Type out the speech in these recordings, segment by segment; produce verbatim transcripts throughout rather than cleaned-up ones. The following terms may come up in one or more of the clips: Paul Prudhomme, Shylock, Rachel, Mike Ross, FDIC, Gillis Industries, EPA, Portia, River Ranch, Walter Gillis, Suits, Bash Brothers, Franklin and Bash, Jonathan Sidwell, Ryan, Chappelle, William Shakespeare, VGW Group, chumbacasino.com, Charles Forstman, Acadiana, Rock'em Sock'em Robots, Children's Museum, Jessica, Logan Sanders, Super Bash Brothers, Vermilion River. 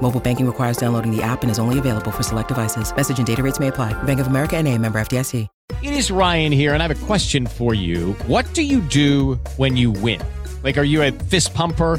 Mobile banking requires downloading the app and is only available for select devices. Message and data rates may apply. Bank of America N A, member F D I C. It is Ryan here, and I have a question for you. What do you do when you win? Like, are you a fist pumper?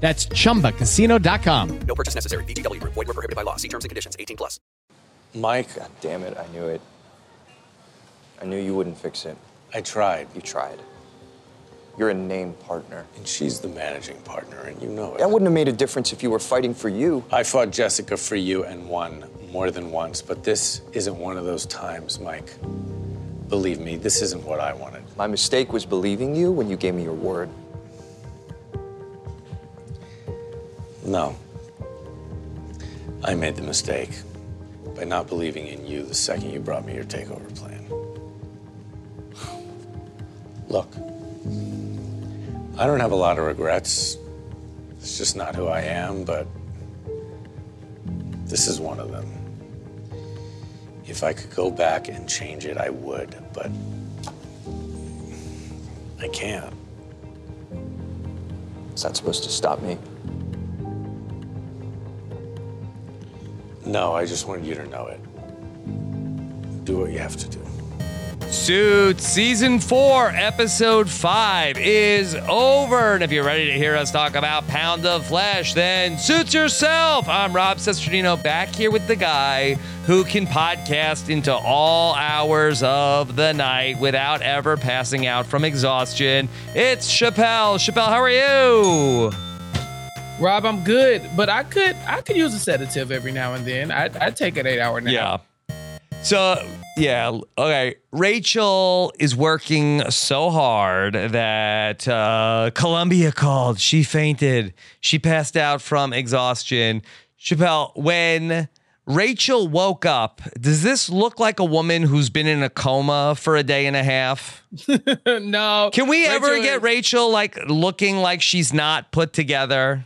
That's chumba casino dot com. No purchase necessary. V G W Group. Void where prohibited by law. See terms and conditions. eighteen plus. Mike, God damn it. I knew it. I knew you wouldn't fix it. I tried. You tried. You're a named partner. And she's the managing partner, and you know it. That wouldn't have made a difference if you were fighting for you. I fought Jessica for you and won more than once, but this isn't one of those times, Mike. Believe me, this isn't what I wanted. My mistake was believing you when you gave me your word. No. I made the mistake by not believing in you the second you brought me your takeover plan. Look, I don't have a lot of regrets. It's just not who I am, but this is one of them. If I could go back and change it, I would, but I can't. It's not supposed to stop me. No, I just wanted you to know it. Do what you have to do. Suits Season four, Episode five is over. And if you're ready to hear us talk about Pound of Flesh, then Suits yourself. I'm Rob Cesternino, back here with the guy who can podcast into all hours of the night without ever passing out from exhaustion. It's Chappelle. Chappelle, how are you? Rob, I'm good, but I could I could use a sedative every now and then. I I take an eight-hour nap. Yeah. So, yeah, okay. Rachel is working so hard that uh, Columbia called. She fainted. She passed out from exhaustion. Chappelle, when Rachel woke up, does this look like a woman who's been in a coma for a day and a half? No. Can we Rachel ever get is- Rachel, like, looking like she's not put together?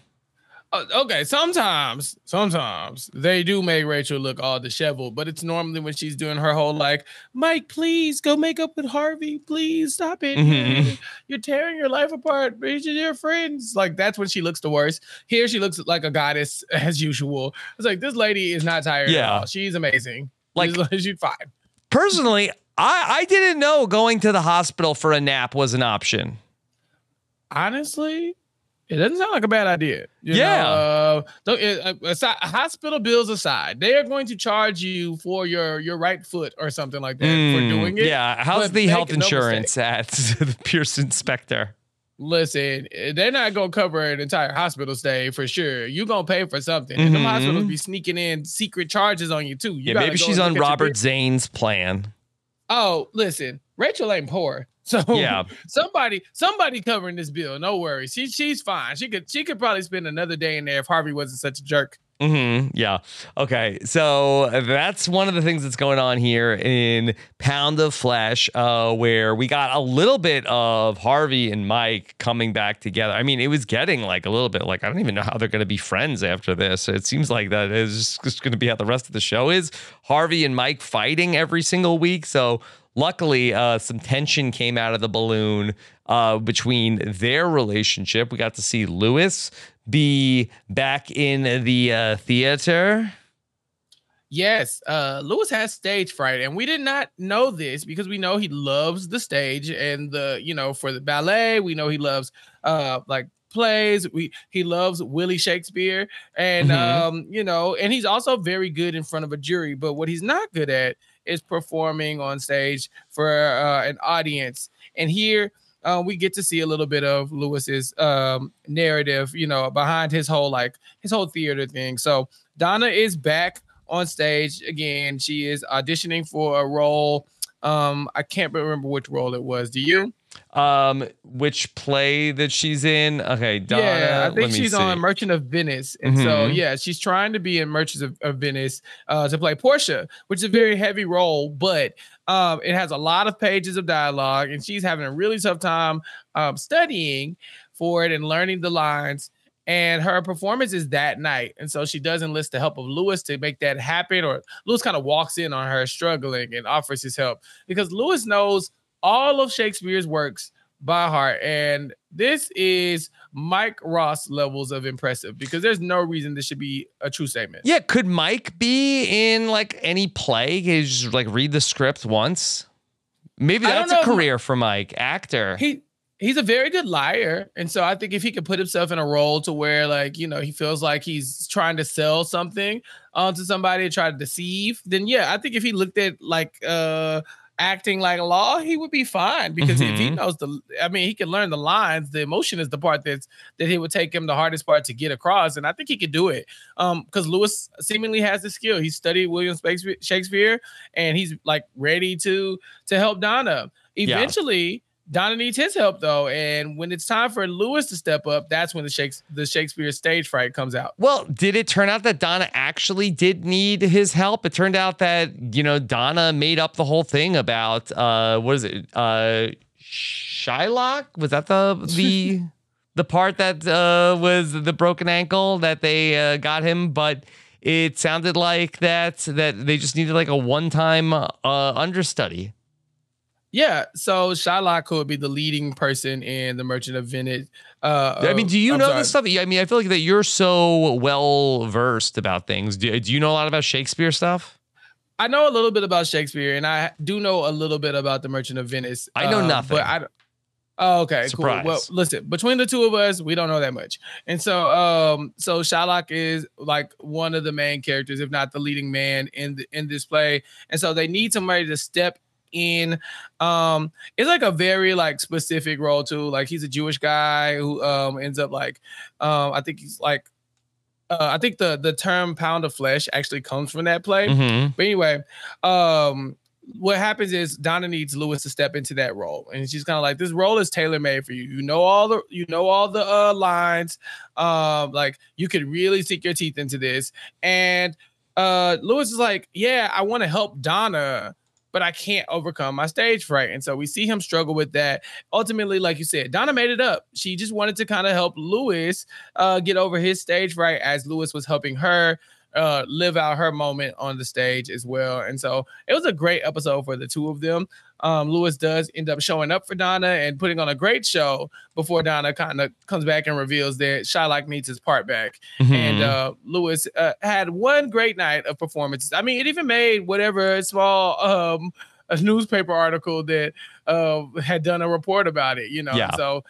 Okay, sometimes, sometimes they do make Rachel look all disheveled, but it's normally when she's doing her whole, like, Mike, please go make up with Harvey. Please stop it. Mm-hmm. You're tearing your life apart. Reach your friends. Like, that's when she looks the worst. Here she looks like a goddess as usual. It's like, this lady is not tired yeah. at all. She's amazing. Like, she's, she's fine. Personally, I, I didn't know going to the hospital for a nap was an option. Honestly, It doesn't sound like a bad idea. You yeah. Know, uh, it, aside, hospital bills aside, they are going to charge you for your, your right foot or something like that mm, for doing it. Yeah. How's the health insurance no at the Pearson Specter? Listen, they're not going to cover an entire hospital stay for sure. You're going to pay for something. Mm-hmm. And the hospitals be sneaking in secret charges on you too. You yeah, maybe she's on Robert Zane's plan. Oh, listen, Rachel ain't poor. So yeah. somebody, somebody covering this bill. No worries. She, she's fine. She could, she could probably spend another day in there if Harvey wasn't such a jerk. Mm-hmm. Yeah. Okay. So that's one of the things that's going on here in Pound of Flesh, uh, where we got a little bit of Harvey and Mike coming back together. I mean, it was getting like a little bit like, I don't even know how they're going to be friends after this. It seems like that is just going to be how the rest of the show is. Harvey and Mike fighting every single week. So luckily, uh, some tension came out of the balloon uh, between their relationship. We got to see Louis be back in the uh, theater. Yes, uh, Louis has stage fright, and we did not know this because we know he loves the stage and the, you know, for the ballet. We know he loves uh, like plays. We he loves Willie Shakespeare, and mm-hmm. um, you know, and he's also very good in front of a jury. But what he's not good at is performing on stage for uh, an audience, and here. Uh, we get to see a little bit of Lewis's um, narrative, you know, behind his whole like his whole theater thing. So Donna is back on stage again. She is auditioning for a role. Um, I can't remember which role it was. Do you? Um, which play that she's in? Okay, Donna. Yeah, I think let she's me see. on Merchant of Venice, and mm-hmm. so yeah, she's trying to be in Merchant of, of Venice uh, to play Portia, which is a very heavy role, but. Um, it has a lot of pages of dialogue, and she's having a really tough time um, studying for it and learning the lines. And her performance is that night, and so she does enlist the help of Louis to make that happen. Or Louis kind of walks in on her struggling and offers his help because Louis knows all of Shakespeare's works by heart, and this is Mike Ross levels of impressive because there's no reason this should be a true statement. Yeah, could Mike be in like any play? He just like read the script once. Maybe that's a career for Mike, actor. He he's a very good liar, and so I think if he could put himself in a role to where like you know he feels like he's trying to sell something um, to somebody, try to deceive, then yeah, I think if he looked at like. Uh, acting like law, he would be fine because mm-hmm. if he knows the, I mean, he can learn the lines. The emotion is the part that's, that it would take him the hardest part to get across. And I think he could do it um, because Louis seemingly has the skill. He studied William Shakespeare and he's like ready to, to help Donna. Eventually, yeah. Donna needs his help though, and when it's time for Louis to step up, that's when the Shakespeare, the Shakespeare stage fright comes out. Well, did it turn out that Donna actually did need his help? It turned out that you know Donna made up the whole thing about uh, what is it? Uh, Shylock? Was that the the the part that uh, was the broken ankle that they uh, got him? But it sounded like that that they just needed like a one time uh, understudy. Yeah, so Shylock would be the leading person in The Merchant of Venice. Uh, I mean, do you I'm know sorry. this stuff? I mean, I feel like that you're so well-versed about things. Do, do you know a lot about Shakespeare stuff? I know a little bit about Shakespeare, and I do know a little bit about The Merchant of Venice. I know um, nothing. But I, oh, okay, Surprise. Cool. Well, listen, between the two of us, we don't know that much. And so um, so Shylock is like one of the main characters, if not the leading man in the, in this play. And so they need somebody to step in um it's like a very like specific role too, like he's a Jewish guy who um ends up like um I think he's like uh I think the the term Pound of Flesh actually comes from that play. Mm-hmm. But anyway, um what happens is Donna needs Louis to step into that role, and she's kind of like, this role is tailor-made for you. You know all the you know all the uh lines, um like you could really sink your teeth into this. And uh Louis is like, yeah, I want to help Donna, but I can't overcome my stage fright. And so we see him struggle with that. Ultimately, like you said, Donna made it up. She just wanted to kind of help Louis uh, get over his stage fright as Louis was helping her uh, live out her moment on the stage as well. And so it was a great episode for the two of them. Um, Louis does end up showing up for Donna and putting on a great show before Donna kind of comes back and reveals that Shylock needs his part back. Mm-hmm. And uh, Louis uh, had one great night of performances. I mean, it even made whatever small um, a newspaper article that uh, had done a report about it, you know. Yeah. So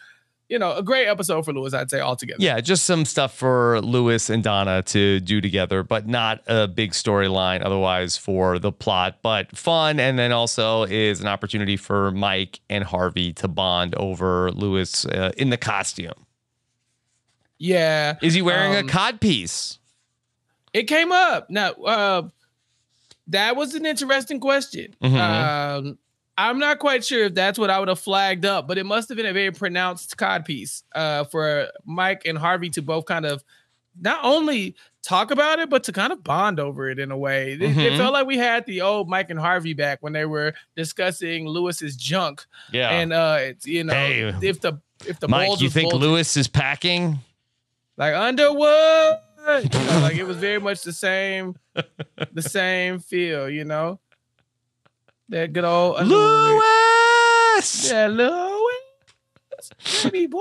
you know, a great episode for Louis, I'd say, altogether. Yeah, just some stuff for Louis and Donna to do together, but not a big storyline otherwise for the plot, but fun. And then also is an opportunity for Mike and Harvey to bond over Louis uh, in the costume. Yeah. Is he wearing um, a codpiece? It came up. Now, uh, that was an interesting question. Mm-hmm. Um, I'm not quite sure if that's what I would have flagged up, but it must have been a very pronounced codpiece uh, for Mike and Harvey to both kind of not only talk about it, but to kind of bond over it in a way. Mm-hmm. It, it felt like we had the old Mike and Harvey back when they were discussing Lewis's junk. Yeah. And, uh, it's, you know, hey, if the if the Mike, you think bulging, Louis is packing? Like Underwood. You know, like it was very much the same, the same feel, you know? That good old Underwood. Louis! Yeah, Louis. Pretty boy.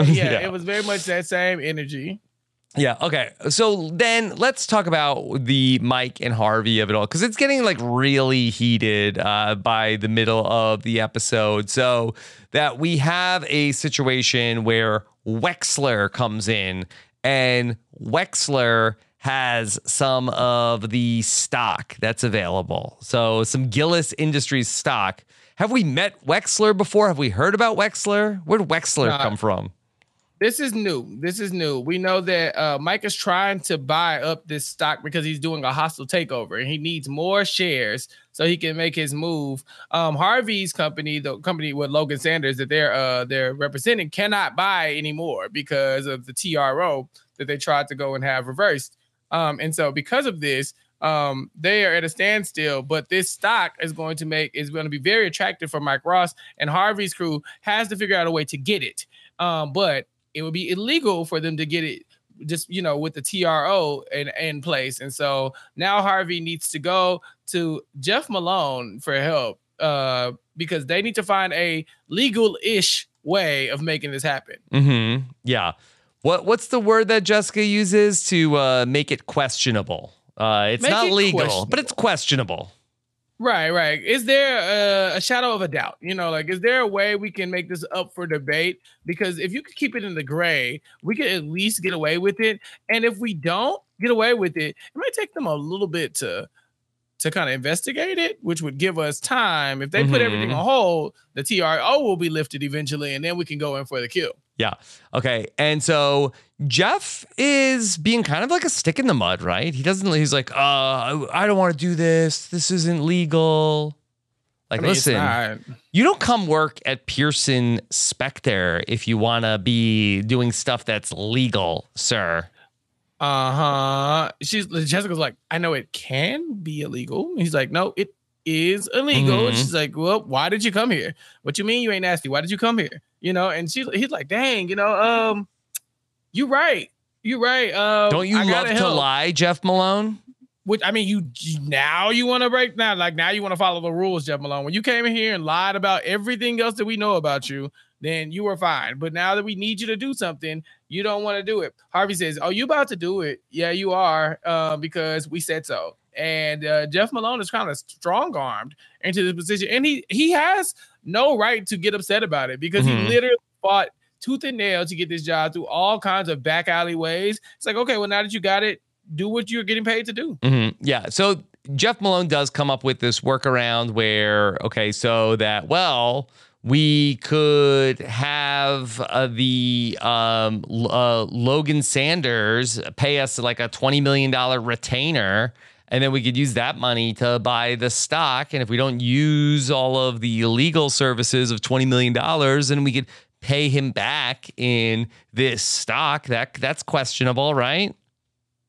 Yeah, yeah, it was very much that same energy. Yeah, okay. So then let's talk about the Mike and Harvey of it all, because it's getting like really heated uh, by the middle of the episode. So that we have a situation where Wexler comes in, and Wexler has some of the stock that's available. So some Gillis Industries stock. Have we met Wexler before? Have we heard about Wexler? Where did Wexler uh, come from? This is new. This is new. We know that uh, Mike is trying to buy up this stock because he's doing a hostile takeover and he needs more shares so he can make his move. Um, Harvey's company, the company with Logan Sanders that they're uh, they're representing, cannot buy anymore because of the T R O that they tried to go and have reversed. Um, and so because of this, um, they are at a standstill. But this stock is going to make is going to be very attractive for Mike Ross, and Harvey's crew has to figure out a way to get it. Um, but it would be illegal for them to get it just, you know, with the T R O in, in place. And so now Harvey needs to go to Jeff Malone for help uh, because they need to find a legal-ish way of making this happen. Mm-hmm. Yeah. What What's the word that Jessica uses to uh, make it questionable? Uh, it's make not it legal, but it's questionable. Right, right. Is there a, a shadow of a doubt? You know, like, is there a way we can make this up for debate? Because if you could keep it in the gray, we could at least get away with it. And if we don't get away with it, it might take them a little bit to to kind of investigate it, which would give us time. If they mm-hmm. put everything on hold, the T R O will be lifted eventually, and then we can go in for the kill. Yeah. Okay. And so Jeff is being kind of like a stick in the mud, right? He doesn't, he's like, uh, I don't want to do this. This isn't legal. Like, I mean, listen, you don't come work at Pearson Specter if you want to be doing stuff that's legal, sir. Uh-huh. She's Jessica's like, I know it can be illegal. He's like, no, it is illegal. Mm-hmm. And she's like, well, why did you come here? What you mean you ain't nasty? Why did you come here? You know, and she he's like, dang, you know, um, you right. You right. Um, Don't you I love to help. lie, Jeff Malone? Which, I mean, you now you want to break now, like now you want to follow the rules, Jeff Malone. When you came in here and lied about everything else that we know about you, then you were fine. But now that we need you to do something, you don't want to do it. Harvey says, oh, you about to do it. Yeah, you are, uh, because we said so. And uh, Jeff Malone is kind of strong-armed into this position. And he he has no right to get upset about it because mm-hmm. he literally fought tooth and nail to get this job through all kinds of back alley ways. It's like, okay, well, now that you got it, do what you're getting paid to do. Mm-hmm. Yeah, so Jeff Malone does come up with this workaround where, okay, so that, well, we could have uh, the um, uh, Logan Sanders pay us like a twenty million dollars retainer, and then we could use that money to buy the stock. And if we don't use all of the illegal services of twenty million dollars, then we could pay him back in this stock. That that's questionable, right?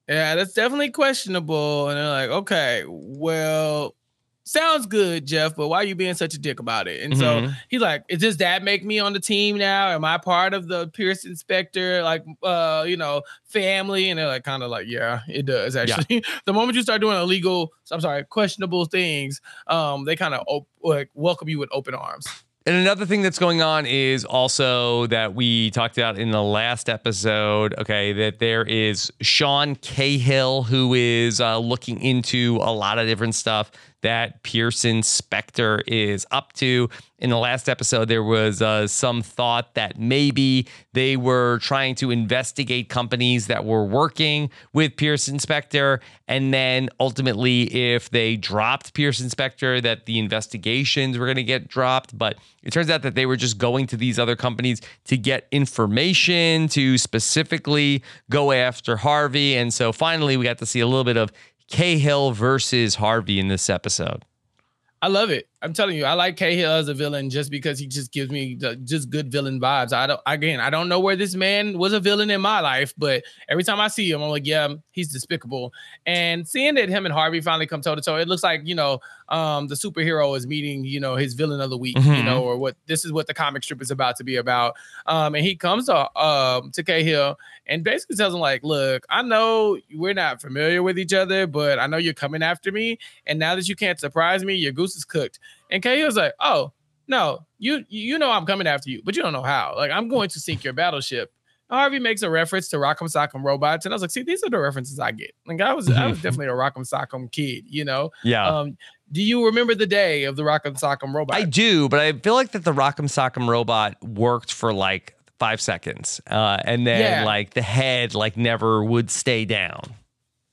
Yeah, that's definitely questionable. And they're like, okay, well, sounds good, Jeff, but why are you being such a dick about it? And mm-hmm. so he's like, does that make me on the team now? Am I part of the Pearson Specter, like, uh, you know, family? And they're like, kind of like, yeah, it does actually. Yeah. The moment you start doing illegal, I'm sorry, questionable things, um, they kind of op- like welcome you with open arms. And another thing that's going on is also that we talked about in the last episode, okay, that there is Sean Cahill, who is uh, looking into a lot of different stuff that Pearson Specter is up to. In the last episode, there was uh, some thought that maybe they were trying to investigate companies that were working with Pearson Specter, and then ultimately, if they dropped Pearson Specter, that the investigations were going to get dropped. But it turns out that they were just going to these other companies to get information to specifically go after Harvey. And so finally, we got to see a little bit of Cahill versus Harvey in this episode. I love it. I'm telling you, I like Cahill as a villain just because he just gives me the, just good villain vibes. I don't, again, I don't know where this man was a villain in my life, but every time I see him, I'm like, yeah, he's despicable. And seeing that him and Harvey finally come toe to toe, it looks like, you know, um, the superhero is meeting, you know, his villain of the week, mm-hmm. you know, or what this is what the comic strip is about to be about. Um, and he comes to, uh, to Cahill and basically tells him like, look, I know we're not familiar with each other, but I know you're coming after me. And now that you can't surprise me, your goose is cooked. And Cahill's like, oh, no, you you know I'm coming after you, but you don't know how. Like, I'm going to sink your battleship. And Harvey makes a reference to Rock'em Sock'em Robots. And I was like, see, these are the references I get. Like, I was I was definitely a Rock'em Sock'em kid, you know? Yeah. Um, do you remember the day of the Rock'em Sock'em Robot? I do, but I feel like that the Rock'em Sock'em Robot worked for, like, five seconds. Uh, and then, yeah. like, the head, like, never would stay down.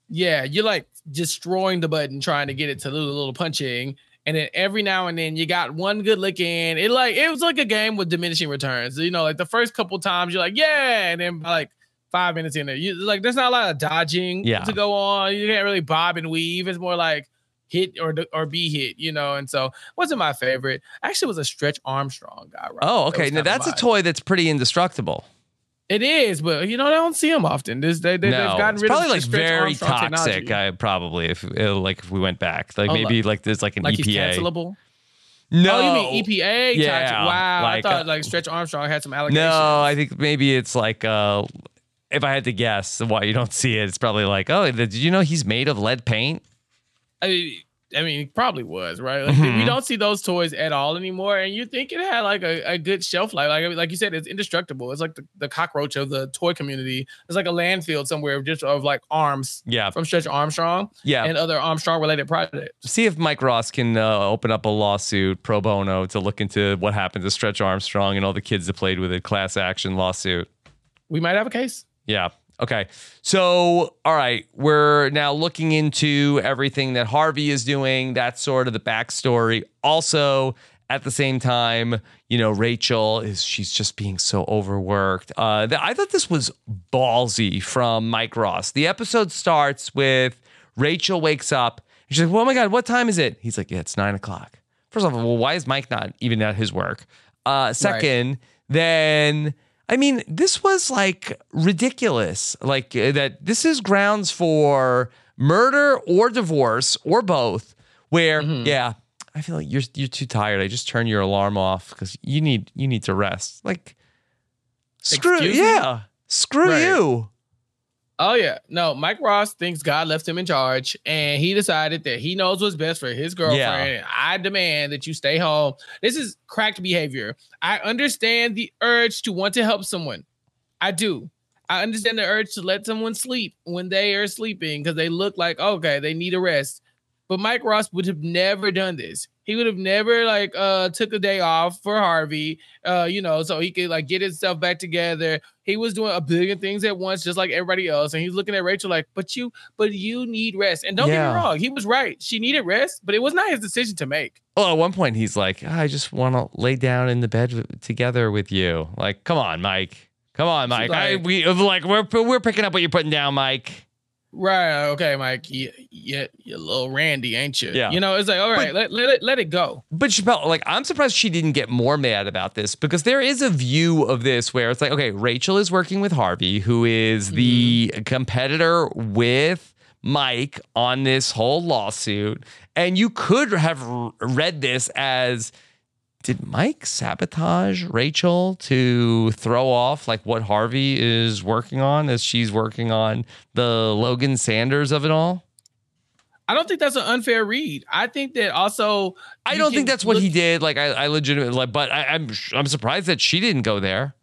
Yeah, you're, like, destroying the button, trying to get it to do a little punching. And then every now and then you got one good lick in. It like it was like a game with diminishing returns. You know, like the first couple times you're like, yeah, and then like five minutes in there, you like there's not a lot of dodging yeah. to go on. You can't really bob and weave. It's more like hit or or be hit, you know. And so wasn't my favorite. Actually, it was a Stretch Armstrong guy. Right? Oh, okay. That now that's a toy that's pretty indestructible. It is, but you know, I don't see them often. This they, they no, they've gotten rid probably of probably like very toxic. I, probably if like if we went back, like oh, maybe like, like there's like an like E P A. He's cancelable? No, oh, you mean E P A? Yeah, toxic? Wow. Like, I thought like Stretch Armstrong had some allegations. No, I think maybe it's like uh, if I had to guess why you don't see it, it's probably like oh, did you know he's made of lead paint? I mean, I mean, it probably was, right? Like, mm-hmm. we don't see those toys at all anymore. And you think it had like a, a good shelf life. Like like you said, it's indestructible. It's like the, the cockroach of the toy community. It's like a landfill somewhere of just of like arms yeah. from Stretch Armstrong yeah. and other Armstrong-related projects. See if Mike Ross can uh, open up a lawsuit pro bono to look into what happened to Stretch Armstrong and all the kids that played with it, class action lawsuit. We might have a case. Yeah. Okay, so, all right, we're now looking into everything that Harvey is doing. That's sort of the backstory. Also, at the same time, you know, Rachel, is she's just being so overworked. Uh, the, I thought this was ballsy from Mike Ross. The episode starts with Rachel wakes up. And she's like, well, oh, my God, what time is it? He's like, yeah, it's nine o'clock. First of all, well, why is Mike not even at his work? Uh, second, right. then... I mean, this was like ridiculous, like uh, that this is grounds for murder or divorce or both where, mm-hmm. yeah, I feel like you're you're too tired. I just turn your alarm off because you need you need to rest. Like, screw, Excuse yeah, me? screw right. you. Oh, yeah. No, Mike Ross thinks God left him in charge, and he decided that he knows what's best for his girlfriend. Yeah. I demand that you stay home. This is cracked behavior. I understand the urge to want to help someone. I do. I understand the urge to let someone sleep when they are sleeping because they look like, okay, they need a rest. But Mike Ross would have never done this. He would have never like uh, took a day off for Harvey, uh, you know, so he could like get himself back together. He was doing a billion things at once, just like everybody else. And he's looking at Rachel like, but you, but you need rest. And don't yeah. get me wrong. He was right. She needed rest, but it was not his decision to make. Well, at one point he's like, I just want to lay down in the bed together with you. Like, come on, Mike. Come on, Mike. Like, I, we like we're, we're picking up what you're putting down, Mike. Right. Okay, Mike. You, you, you're little Randy, ain't you? Yeah. You know, it's like, all right, but, let, let, it, let it go. But Chappelle, like, I'm surprised she didn't get more mad about this because there is a view of this where it's like, okay, Rachel is working with Harvey, who is the mm. competitor with Mike on this whole lawsuit. And you could have read this as, did Mike sabotage Rachel to throw off like what Harvey is working on as she's working on the Logan Sanders of it all? I don't think that's an unfair read. I think that also I don't think that's what look- he did. Like I, I legitimately like, but I, I'm I'm surprised that she didn't go there.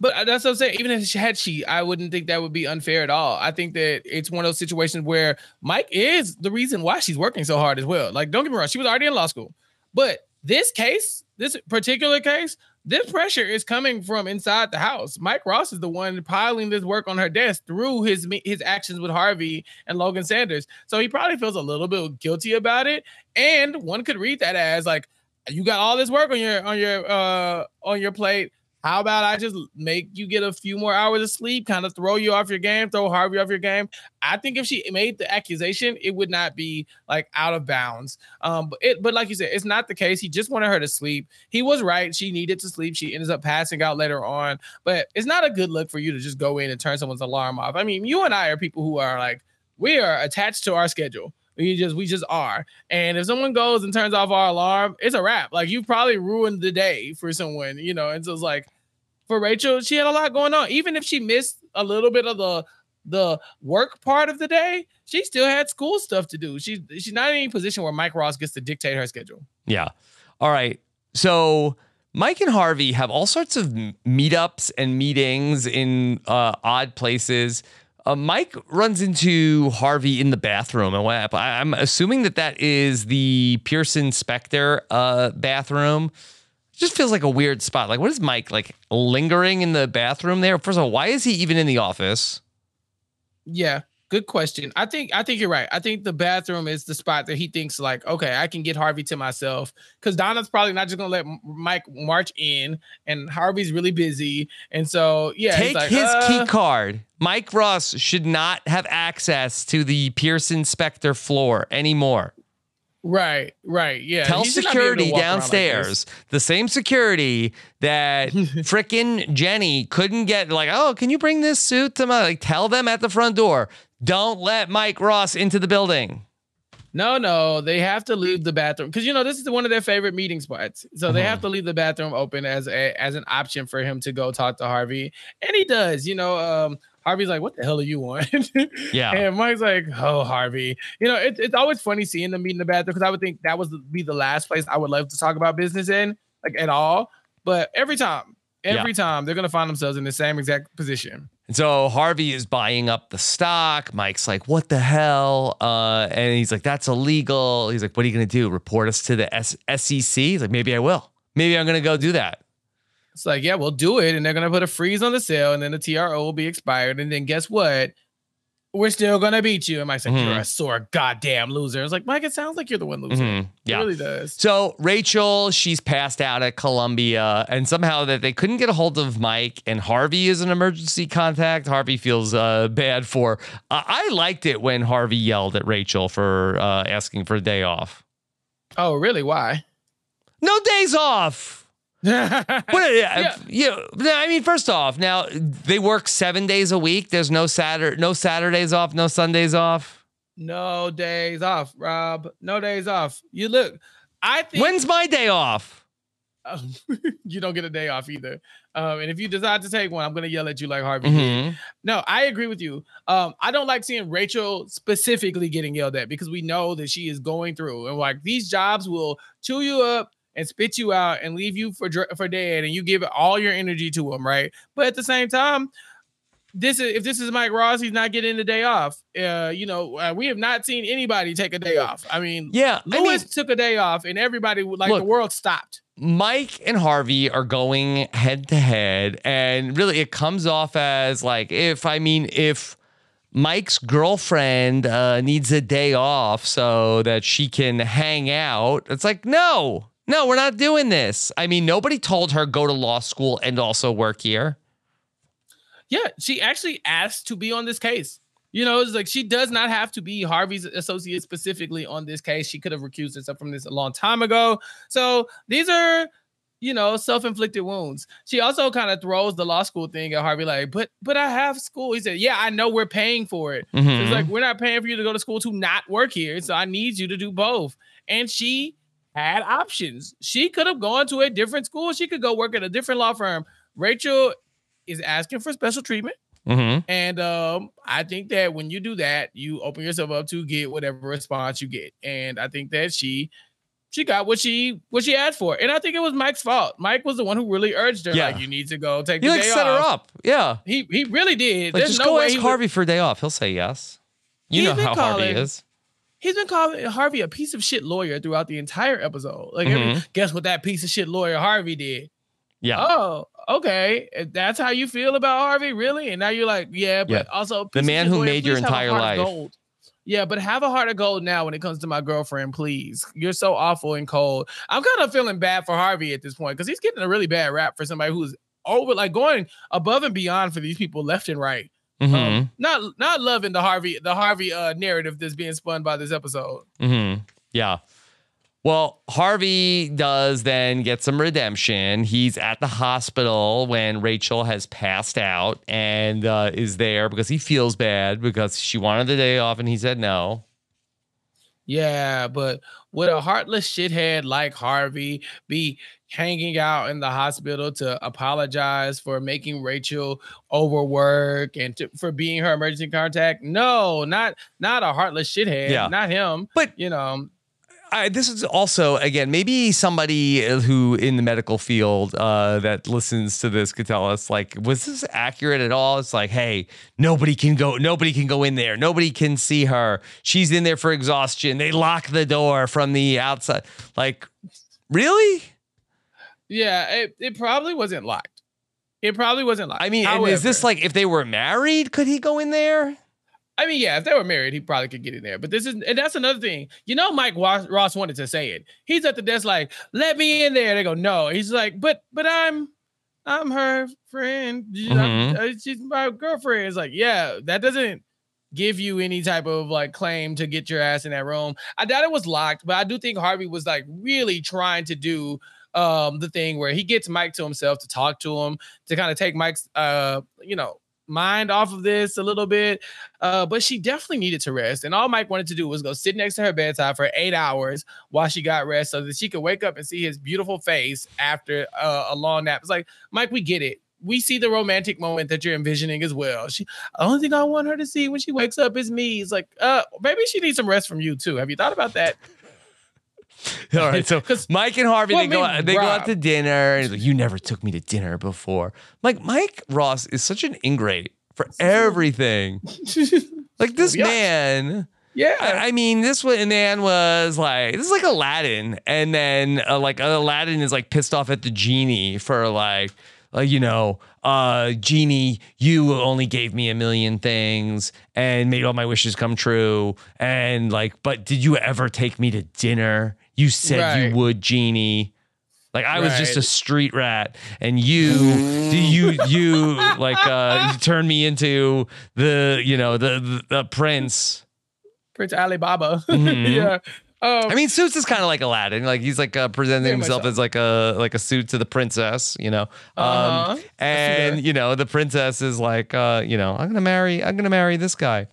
But that's what I'm saying. Even if she had she, I wouldn't think that would be unfair at all. I think that it's one of those situations where Mike is the reason why she's working so hard as well. Like, don't get me wrong, she was already in law school. But this case, this particular case, this pressure is coming from inside the house. Mike Ross is the one piling this work on her desk through his his actions with Harvey and Logan Sanders. So he probably feels a little bit guilty about it. And one could read that as like, you got all this work on your on your uh, on your plate. How about I just make you get a few more hours of sleep, kind of throw you off your game, throw Harvey off your game. I think if she made the accusation, it would not be like out of bounds. Um, but, it, but like you said, it's not the case. He just wanted her to sleep. He was right. She needed to sleep. She ends up passing out later on. But it's not a good look for you to just go in and turn someone's alarm off. I mean, you and I are people who are like, we are attached to our schedule. We just we just are. And if someone goes and turns off our alarm, it's a wrap. Like, you probably ruined the day for someone, you know. And so it's like, for Rachel, she had a lot going on. Even if she missed a little bit of the the work part of the day, she still had school stuff to do. She, she's not in any position where Mike Ross gets to dictate her schedule. Yeah. All right. So Mike and Harvey have all sorts of meetups and meetings in uh, odd places. Uh, Mike runs into Harvey in the bathroom, and what, I'm assuming that that is the Pearson Specter uh, bathroom. It just feels like a weird spot. Like, what is Mike like lingering in the bathroom there? First of all, why is he even in the office? Yeah, good question. I think I think you're right. I think the bathroom is the spot that he thinks like, okay, I can get Harvey to myself, because Donna's probably not just gonna let Mike march in, and Harvey's really busy, and so yeah, take he's like, his uh, key card. Mike Ross should not have access to the Pearson Specter floor anymore. Right, right, yeah. Tell security downstairs, like the same security that frickin' Jenny couldn't get, like, oh, can you bring this suit to my, like, tell them at the front door, don't let Mike Ross into the building. No, no, they have to leave the bathroom, because, you know, this is one of their favorite meeting spots. So they mm-hmm. have to leave the bathroom open as a as an option for him to go talk to Harvey. And he does, you know, um, Harvey's like, what the hell are you on? Yeah. And Mike's like, oh, Harvey. You know, it, it's always funny seeing them meet in the bathroom, because I would think that would be the last place I would love to talk about business in, like, at all. But every time, every yeah. time, they're going to find themselves in the same exact position. And so Harvey is buying up the stock. Mike's like, what the hell? Uh, and he's like, that's illegal. He's like, what are you going to do? Report us to the S E C? He's like, maybe I will. Maybe I'm going to go do that. It's like, yeah, we'll do it. And they're going to put a freeze on the sale, and then the T R O will be expired. And then guess what? We're still going to beat you. And Mike's like, mm-hmm. you're a sore goddamn loser. It's like, Mike, it sounds like you're the one losing. Mm-hmm. Yeah. It really does. So Rachel, she's passed out at Columbia, and somehow that they couldn't get a hold of Mike, and Harvey is an emergency contact. Harvey feels uh, bad for, uh, I liked it when Harvey yelled at Rachel for uh, asking for a day off. Oh, really? Why? No days off. What, yeah. You know, I mean, first off, now they work seven days a week. There's no Saturday, no Saturdays off, no Sundays off. No days off, Rob. No days off. You look, I think. When's my day off? Uh, you don't get a day off either. Um, and if you decide to take one, I'm going to yell at you like Harvey mm-hmm. did. No, I agree with you. Um, I don't like seeing Rachel specifically getting yelled at, because we know that she is going through, and like, these jobs will chew you up and spit you out and leave you for for dead, and you give all your energy to him, right? But at the same time, this is if this is Mike Ross, he's not getting the day off. Uh, you know, uh, we have not seen anybody take a day off. I mean, yeah, Louis I mean, took a day off, and everybody like look, the world stopped. Mike and Harvey are going head to head, and really, it comes off as like if I mean if. Mike's girlfriend uh, needs a day off so that she can hang out. It's like, no, no, we're not doing this. I mean, nobody told her go to law school and also work here. Yeah, she actually asked to be on this case. You know, it's like she does not have to be Harvey's associate specifically on this case. She could have recused herself from this a long time ago. So these are, you know, self-inflicted wounds. She also kind of throws the law school thing at Harvey, like, but but I have school. He said, yeah, I know we're paying for it. Mm-hmm. It's like, we're not paying for you to go to school to not work here. So I need you to do both. And she had options. She could have gone to a different school. She could go work at a different law firm. Rachel is asking for special treatment. Mm-hmm. And um, I think that when you do that, you open yourself up to get whatever response you get. And I think that she she got what she what she asked for. And I think it was Mike's fault. Mike was the one who really urged her. Yeah. Like, you need to go take he the like day off. He set her up. Yeah. He he really did. Like, just no go ask Harvey would... for a day off. He'll say yes. You he's know how calling, Harvey is. He's been calling Harvey a piece of shit lawyer throughout the entire episode. Like, mm-hmm. every, guess what that piece of shit lawyer Harvey did? Yeah. Oh, okay. That's how you feel about Harvey? Really? And now you're like, yeah, but yeah. also the man who lawyer, made your entire life. Yeah, but have a heart of gold now when it comes to my girlfriend, please. You're so awful and cold. I'm kind of feeling bad for Harvey at this point because he's getting a really bad rap for somebody who's over, like going above and beyond for these people left and right. Mm-hmm. Um, not not loving the Harvey the Harvey uh, narrative that's being spun by this episode. Mm-hmm. Yeah. Well, Harvey does then get some redemption. He's at the hospital when Rachel has passed out and uh, is there because he feels bad because she wanted the day off and he said no. Yeah, but would a heartless shithead like Harvey be hanging out in the hospital to apologize for making Rachel overwork and to, for being her emergency contact? No, not not a heartless shithead. Yeah. Not him. But, you know... I, this is also, again, maybe somebody who in the medical field uh, that listens to this could tell us, like, was this accurate at all? It's like, hey, nobody can go. Nobody can go in there. Nobody can see her. She's in there for exhaustion. They lock the door from the outside. Like, really? Yeah, it, it probably wasn't locked. It probably wasn't locked. I mean, However, and is this like if they were married, could he go in there? I mean, yeah, if they were married, he probably could get in there. But this is, and that's another thing. You know, Mike Ross wanted to say it. He's at the desk like, let me in there. They go, no. He's like, but but I'm I'm her friend. She's, mm-hmm. I'm, she's my girlfriend. It's like, yeah, that doesn't give you any type of like claim to get your ass in that room. I doubt it was locked, but I do think Harvey was like really trying to do um, the thing where he gets Mike to himself to talk to him, to kind of take Mike's, uh, you know, mind off of this a little bit, uh, but she definitely needed to rest. And all Mike wanted to do was go sit next to her bedside for eight hours while she got rest, so that she could wake up and see his beautiful face after uh, a long nap. It's like, Mike, we get it. We see the romantic moment that you're envisioning as well. She, the only thing I want her to see when she wakes up is me. It's like, uh, maybe she needs some rest from you too. Have you thought about that? All right, so Mike and Harvey, well, they go out, they Rob. go out to dinner, and he's like, you never took me to dinner before. Like, Mike Ross is such an ingrate for everything. Like this yeah. man, yeah. I, I mean, this man was like, this is like Aladdin, and then uh, like Aladdin is like pissed off at the genie for like, uh, you know, uh, genie, you only gave me a million things and made all my wishes come true, and like, but did you ever take me to dinner? You said right. you would, Genie. Like I right. was just a street rat, and you, you, you, like uh, you turned me into the, you know, the the, the prince, Prince Alibaba. Mm-hmm. yeah. Um, I mean, Suits is kind of like Aladdin. Like he's like uh, presenting himself so. as like a like a suit to the princess, you know. Uh-huh. Um, and you know, the princess is like, uh, you know, I'm gonna marry, I'm gonna marry this guy.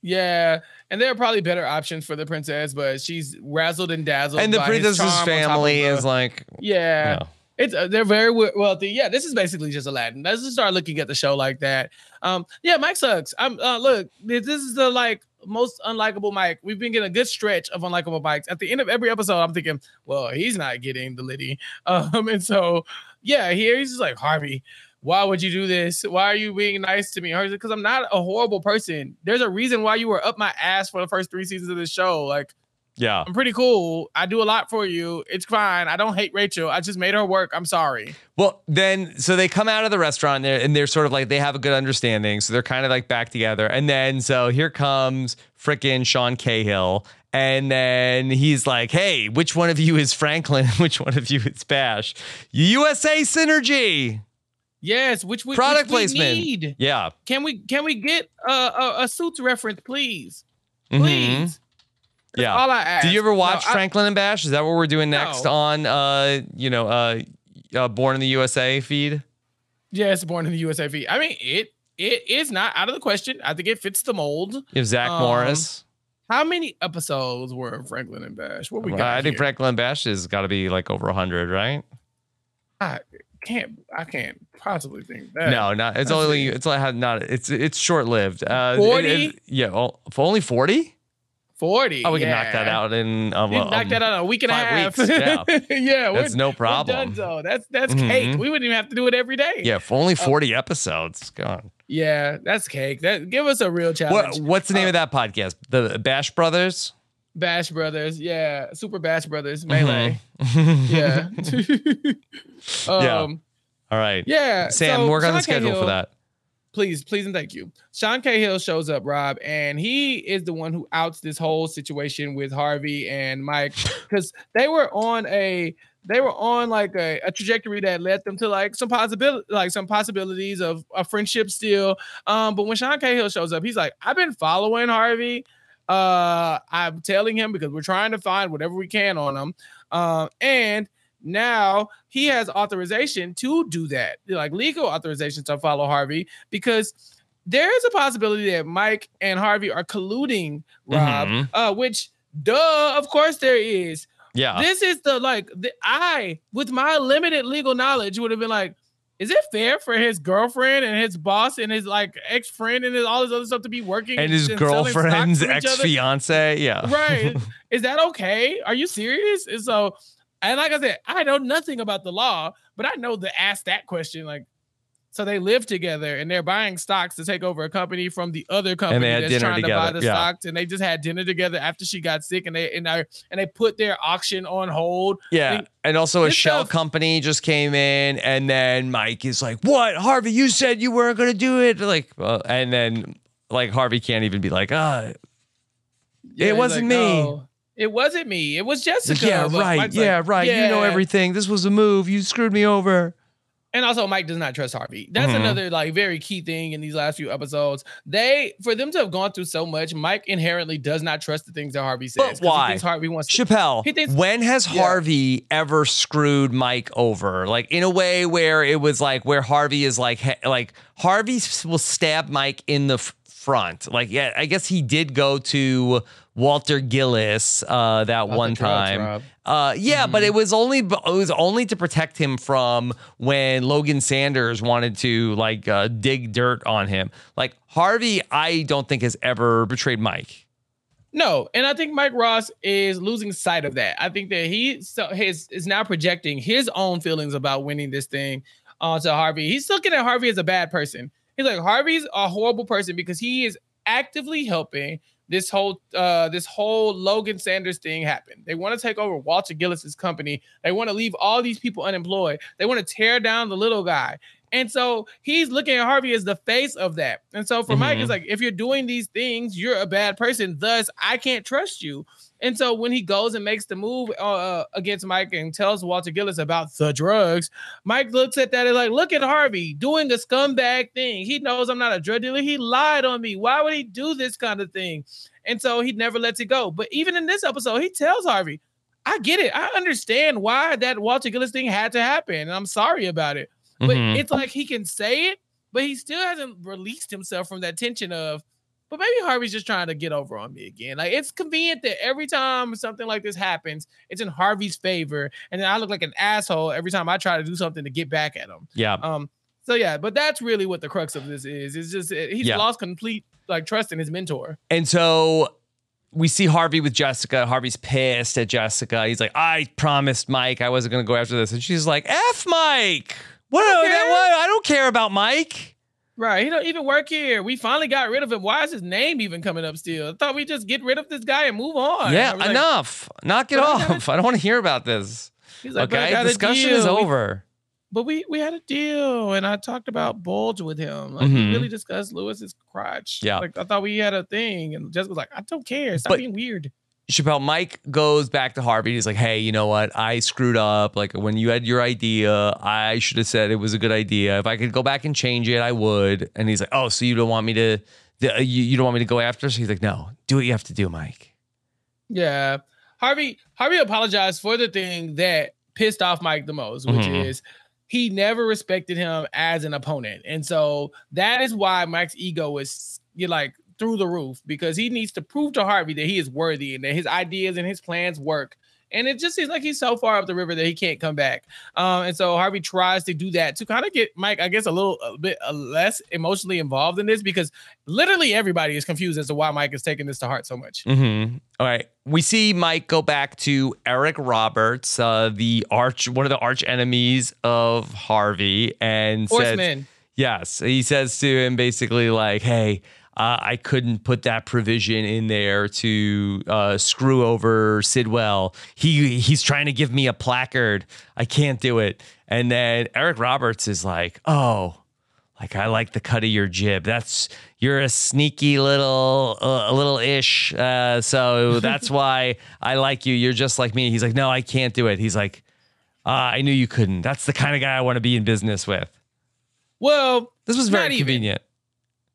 Yeah. And there are probably better options for the princess, but she's razzled and dazzled. And the by princess's his charm family the, is like, yeah, you know. It's uh, they're very wealthy. Yeah, this is basically just Aladdin. Let's just start looking at the show like that. Um, yeah, Mike sucks. I'm uh, look, this is the like most unlikable Mike. We've been getting a good stretch of unlikable Mikes. At the end of every episode, I'm thinking, well, he's not getting the Liddy. Um, and so yeah, here he's just like Harvey. Why would you do this? Why are you being nice to me? Because I'm not a horrible person. There's a reason why you were up my ass for the first three seasons of this show. Like, yeah, I'm pretty cool. I do a lot for you. It's fine. I don't hate Rachel. I just made her work. I'm sorry. Well, then, so they come out of the restaurant there and they're sort of like, they have a good understanding. So they're kind of like back together. And then, so here comes frickin' Sean Cahill. And then he's like, hey, which one of you is Franklin? Which one of you is Bash? U S A Synergy. Yes, which we, product which we need. Yeah. Can we can we get a, a, a Suits reference, please? Please. Mm-hmm. Yeah. All I ask. Do you ever watch no, Franklin I, and Bash? Is that what we're doing next no. on, uh, you know, uh, uh, Born in the U S A feed? Yes, Born in the U S A feed. I mean, it it is not out of the question. I think it fits the mold. If Zach um, Morris. How many episodes were Franklin and Bash? What we got? I think here? Franklin and Bash has got to be like over a hundred, right? I, Can't I can't possibly think that. No, not it's only it's like not it's it's short lived. Uh, forty, it, it, yeah, only forty. forty. Oh, we yeah. can knock that out in um, um, knock that out in a week and a half. Weeks. Yeah, yeah, that's no problem. Done, that's that's mm-hmm. cake. We wouldn't even have to do it every day. Yeah, for only forty um, episodes. Gone. Yeah, that's cake. That give us a real challenge. What, what's the name um, of that podcast? The Bash Brothers. Bash Brothers, yeah, Super Bash Brothers, Melee, mm-hmm. yeah. um, yeah. All right, yeah. Sam, so work Sean on the schedule Cahill, for that, please, please, and thank you. Sean Cahill shows up, Rob, and he is the one who outs this whole situation with Harvey and Mike because they were on a, they were on like a, a trajectory that led them to like some possibility, like some possibilities of a friendship still. Um, but when Sean Cahill shows up, he's like, I've been following Harvey. Uh, I'm telling him because we're trying to find whatever we can on him. Um, and now he has authorization to do that, like legal authorization to follow Harvey, because there is a possibility that Mike and Harvey are colluding, Rob, mm-hmm. uh, which, duh, of course there is. Yeah. This is the, like, the, I, with my limited legal knowledge, would have been like, is it fair for his girlfriend and his boss and his like ex-friend and his, all his other stuff to be working? And his and girlfriend's ex-fiance? Yeah. Right. Is that okay? Are you serious? And so, and like I said, I know nothing about the law, but I know to ask that question. Like, so they live together and they're buying stocks to take over a company from the other company that's trying together. to buy the yeah. stocks. And they just had dinner together after she got sick and they and, I, and they put their auction on hold. Yeah. I mean, and also a shell stuff. company just came in. And then Mike is like, what, Harvey, you said you weren't going to do it. Like, well, and then like Harvey can't even be like, ah, oh, yeah, it wasn't like, me. No. It wasn't me. It was Jessica. Yeah, right. Mike's yeah, like, right. Yeah. You know everything. This was a move. You screwed me over. And also, Mike does not trust Harvey. That's mm-hmm. another like very key thing in these last few episodes. They, for them to have gone through so much, Mike inherently does not trust the things that Harvey says. But why? He thinks Harvey wants to, Chappelle, he thinks, when has yeah. Harvey ever screwed Mike over? Like in a way where it was like where Harvey is like, like Harvey will stab Mike in the f- front. Like, yeah, I guess he did go to Walter Gillis uh, that About one time. Uh, yeah, mm-hmm. but it was only it was only to protect him from when Logan Sanders wanted to like uh, dig dirt on him. Like Harvey, I don't think has ever betrayed Mike. No, and I think Mike Ross is losing sight of that. I think that he so his is now projecting his own feelings about winning this thing onto Harvey. He's looking at Harvey as a bad person. He's like, Harvey's a horrible person because he is actively helping This whole uh, this whole Logan Sanders thing happened. They want to take over Walter Gillis's company. They want to leave all these people unemployed. They want to tear down the little guy. And so he's looking at Harvey as the face of that. And so for mm-hmm. Mike, it's like, if you're doing these things, you're a bad person. Thus, I can't trust you. And so when he goes and makes the move uh, against Mike and tells Walter Gillis about the drugs, Mike looks at that and like, look at Harvey doing the scumbag thing. He knows I'm not a drug dealer. He lied on me. Why would he do this kind of thing? And so he never lets it go. But even in this episode, he tells Harvey, I get it. I understand why that Walter Gillis thing had to happen. And I'm sorry about it. But mm-hmm. it's like he can say it, but he still hasn't released himself from that tension of, but maybe Harvey's just trying to get over on me again. Like, it's convenient that every time something like this happens, it's in Harvey's favor. And then I look like an asshole every time I try to do something to get back at him. Yeah. Um. So, yeah, but that's really what the crux of this is. It's just he's yeah. lost complete, like, trust in his mentor. And so we see Harvey with Jessica. Harvey's pissed at Jessica. He's like, I promised Mike I wasn't going to go after this. And she's like, F Mike. What? I don't, what? I don't care about Mike. Right. He don't even work here. We finally got rid of him. Why is his name even coming up still? I thought we just get rid of this guy and move on. Yeah, like, enough. Knock it off. I, I don't want to hear about this. He's like, okay, discussion is over. We, but we we had a deal, and I talked about bulge with him. Like, mm-hmm. we really discussed Lewis's crotch. Yeah. Like, I thought we had a thing, and Jessica was like, I don't care. Stop but, being weird. Chappelle, Mike goes back to Harvey. He's like, hey, you know what? I screwed up. Like, when you had your idea, I should have said it was a good idea. If I could go back and change it, I would. And he's like, oh, so you don't want me to, the, you, you don't want me to go after? So he's like, no, do what you have to do, Mike. Yeah. Harvey, Harvey apologized for the thing that pissed off Mike the most, which mm-hmm. is he never respected him as an opponent. And so that is why Mike's ego is, you're like, through the roof, because he needs to prove to Harvey that he is worthy and that his ideas and his plans work. And it just seems like he's so far up the river that he can't come back. Um, and so Harvey tries to do that to kind of get Mike, I guess, a little a bit less emotionally involved in this, because literally everybody is confused as to why Mike is taking this to heart so much. Mm-hmm. All right. We see Mike go back to Eric Roberts, uh, the arch, one of the arch enemies of Harvey. And Forstman. Says, yes. He says to him basically like, hey, Uh, I couldn't put that provision in there to uh, screw over Sidwell. He he's trying to give me a placard. I can't do it. And then Eric Roberts is like, oh, like I like the cut of your jib. That's you're a sneaky little uh, little ish. Uh, so that's why I like you. You're just like me. He's like, no, I can't do it. He's like, uh, I knew you couldn't. That's the kind of guy I want to be in business with. Well, this was very convenient. Even.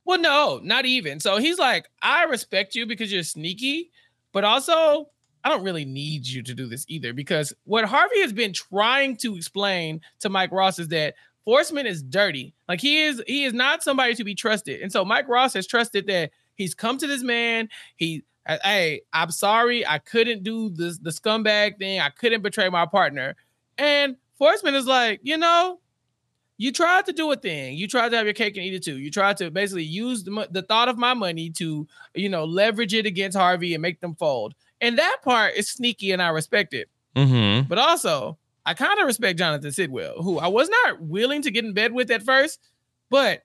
Well, no, not even. So he's like, I respect you because you're sneaky, but also I don't really need you to do this either, because what Harvey has been trying to explain to Mike Ross is that Forstman is dirty. Like he is, he is not somebody to be trusted. And so Mike Ross has trusted that he's come to this man. He, hey, I'm sorry. I couldn't do this, the scumbag thing. I couldn't betray my partner. And Forstman is like, you know, you tried to do a thing. You tried to have your cake and eat it too. You tried to basically use the, the thought of my money to, you know, leverage it against Harvey and make them fold. And that part is sneaky and I respect it. Mm-hmm. But also, I kind of respect Jonathan Sidwell, who I was not willing to get in bed with at first, but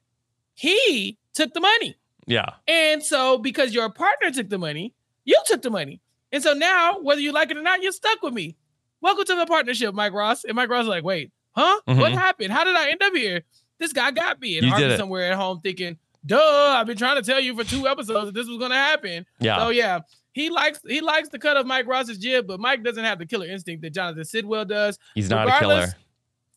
he took the money. Yeah. And so because your partner took the money, you took the money. And so now, whether you like it or not, you're stuck with me. Welcome to the partnership, Mike Ross. And Mike Ross is like, wait. Huh? Mm-hmm. What happened? How did I end up here? This guy got me. And Harvey's somewhere at home thinking, duh, I've been trying to tell you for two episodes that this was going to happen. Yeah. So, yeah, he likes he likes the cut of Mike Ross's jib, but Mike doesn't have the killer instinct that Jonathan Sidwell does. He's not a killer.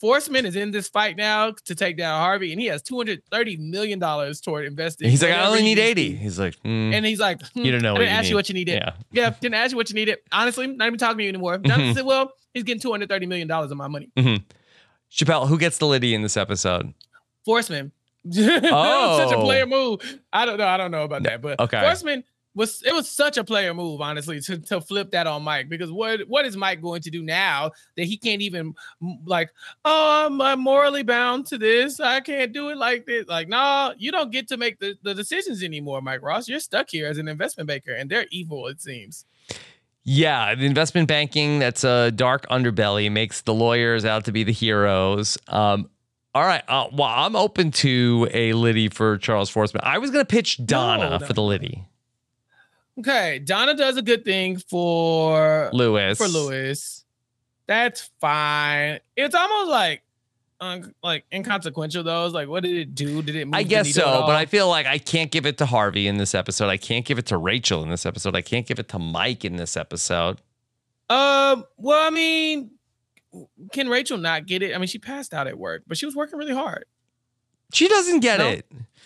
Forstman is in this fight now to take down Harvey, and he has two hundred thirty million dollars toward investing. And he's like, I only need eighty. He's like, mm, and he's like, mm, you don't know. I didn't what ask you need. what you needed. Yeah. yeah, didn't ask you what you needed. Honestly, not even talking to you anymore. Jonathan Sidwell, he's getting two hundred thirty million dollars of my money. Mm-hmm. Chappelle, who gets the liddy in this episode? Forstman. Oh. That was such a player move. I don't know. I don't know about that. But okay. Forstman was it was such a player move, honestly, to, to flip that on Mike. Because what what is Mike going to do now that he can't even like, oh, I'm, I'm morally bound to this. I can't do it like this. Like, no, nah, you don't get to make the, the decisions anymore, Mike Ross. You're stuck here as an investment banker, and they're evil, it seems. Yeah, the investment banking, that's a dark underbelly, makes the lawyers out to be the heroes. Um, all right, uh, well, I'm open to a Liddy for Charles Forstman. I was going to pitch Donna no, no. for the Liddy. Okay, Donna does a good thing for Louis. For Louis. That's fine. It's almost like, Un- like inconsequential though. It's like, what did it do? Did it move? I guess so, but I feel like I can't give it to Harvey in this episode. I can't give it to Rachel in this episode. I can't give it to Mike in this episode. Um, well, I mean, can Rachel not get it? I mean, she passed out at work, but she was working really hard. She doesn't get no. it.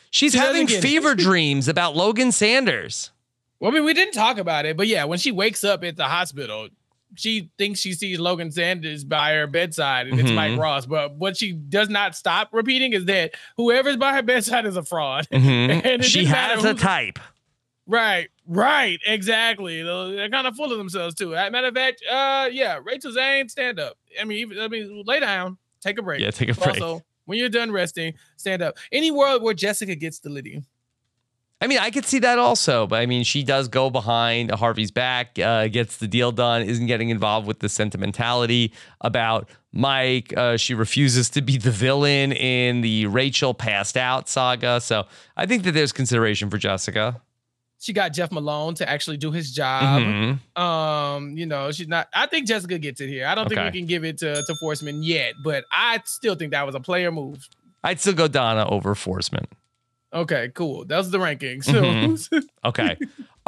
She's she having fever dreams about Logan Sanders. Well, I mean, we didn't talk about it, but yeah, when she wakes up at the hospital, she thinks she sees Logan Sanders by her bedside, and it's mm-hmm. Mike Ross. But what she does not stop repeating is that whoever's by her bedside is a fraud. Mm-hmm. And she has a type. Right, right, exactly. They're kind of full of themselves too. As a matter of fact, uh, yeah, Rachel Zane, stand up. I mean, even, I mean, lay down, take a break. Yeah, take a break. Also, when you're done resting, stand up. Any world where Jessica gets the liddy. I mean, I could see that also, but I mean, she does go behind Harvey's back, uh, gets the deal done, isn't getting involved with the sentimentality about Mike. Uh, she refuses to be the villain in the Rachel passed out saga. So I think that there's consideration for Jessica. She got Jeff Malone to actually do his job. Mm-hmm. Um, you know, she's not, I think Jessica gets it here. I don't okay. think we can give it to, to Forstman yet, but I still think that was a player move. I'd still go Donna over Forstman. Okay, cool. That's the ranking. So mm-hmm. Okay.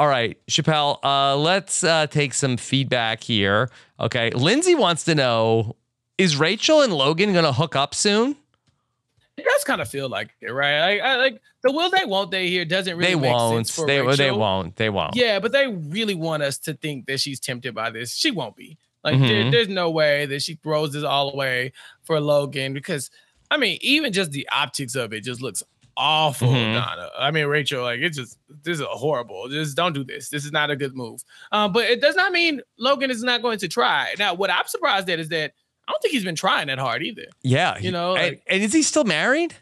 All right, Chappelle, uh, let's uh, take some feedback here. Okay. Lindsay wants to know, is Rachel and Logan going to hook up soon? It does kind of feel like it, right? I, I, like the will they won't they here doesn't really they make won't. sense for they, Rachel. They won't. They won't. Yeah, but they really want us to think that she's tempted by this. She won't be. Like mm-hmm. there, there's no way that she throws this all away for Logan because, I mean, even just the optics of it just looks awful, mm-hmm. Donna. I mean, Rachel, like, it's just, this is horrible. Just don't do this. This is not a good move. Uh, but it does not mean Logan is not going to try. Now, what I'm surprised at is that I don't think he's been trying that hard either. Yeah. You know, like, and, and is he still married?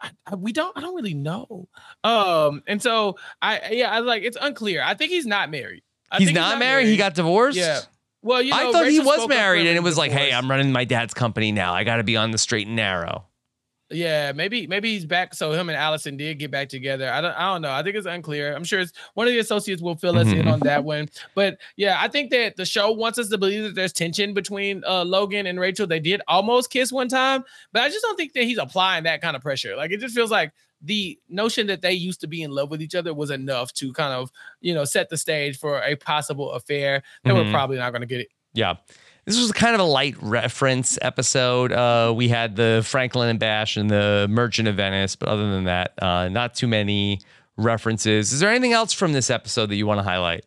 I, I, we don't, I don't really know. Um, and so I, yeah, I like, it's unclear. I think he's not married. I he's, think not he's not married. married. He got divorced. Yeah. Well, you know, I thought Rachel he was married and it was like, hey, I'm running my dad's company now. I got to be on the straight and narrow. Yeah, maybe maybe he's back. So him and Allison did get back together. I don't I don't know. I think it's unclear. I'm sure it's one of the associates will fill us mm-hmm. in on that one. But yeah, I think that the show wants us to believe that there's tension between uh, Logan and Rachel. They did almost kiss one time, but I just don't think that he's applying that kind of pressure. Like, it just feels like the notion that they used to be in love with each other was enough to kind of, you know, set the stage for a possible affair that mm-hmm. we're probably not going to get it. Yeah. This was kind of a light reference episode. Uh, we had the Franklin and Bash and the Merchant of Venice, but other than that, uh, not too many references. Is there anything else from this episode that you want to highlight?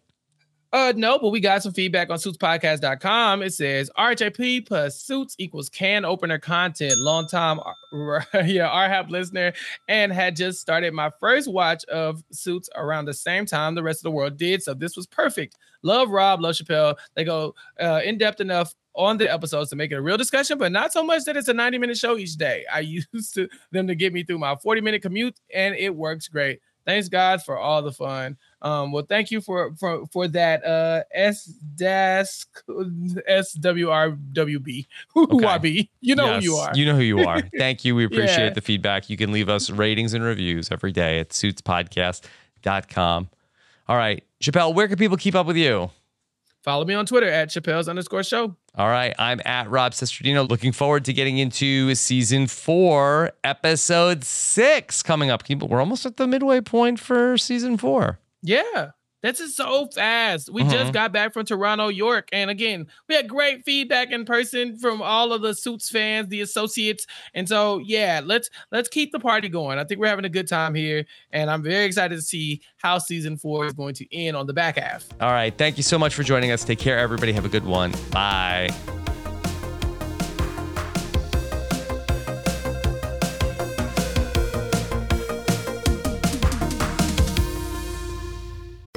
Uh, no, but we got some feedback on Suits Podcast dot com. It says R H A P plus Suits equals can opener content. Long time yeah, R H A P listener and had just started my first watch of Suits around the same time the rest of the world did. So this was perfect. Love Rob, love Chappelle. They go uh, in depth enough on the episodes to make it a real discussion, but not so much that it's a ninety minute show each day. I used to, them to get me through my forty minute commute, and it works great. Thanks, guys, for all the fun. Um, well, thank you for for, for that uh, S W R W B. Okay. You know yes, who you are. You know who you are. Thank you. We appreciate yeah. the feedback. You can leave us ratings and reviews every day at Suits Podcast dot com. All right, Chappelle, where can people keep up with you? Follow me on Twitter at Chappelle's underscore show. All right, I'm at Rob Cesternino. Looking forward to getting into season four, episode six coming up. We're almost at the midway point for season four. Yeah, this is so fast. We mm-hmm. just got back from Toronto, York. And again, we had great feedback in person from all of the Suits fans, the associates. And so, yeah, let's let's keep the party going. I think we're having a good time here. And I'm very excited to see how season four is going to end on the back half. All right. Thank you so much for joining us. Take care, everybody. Have a good one. Bye.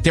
They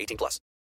eighteen plus.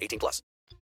eighteen plus.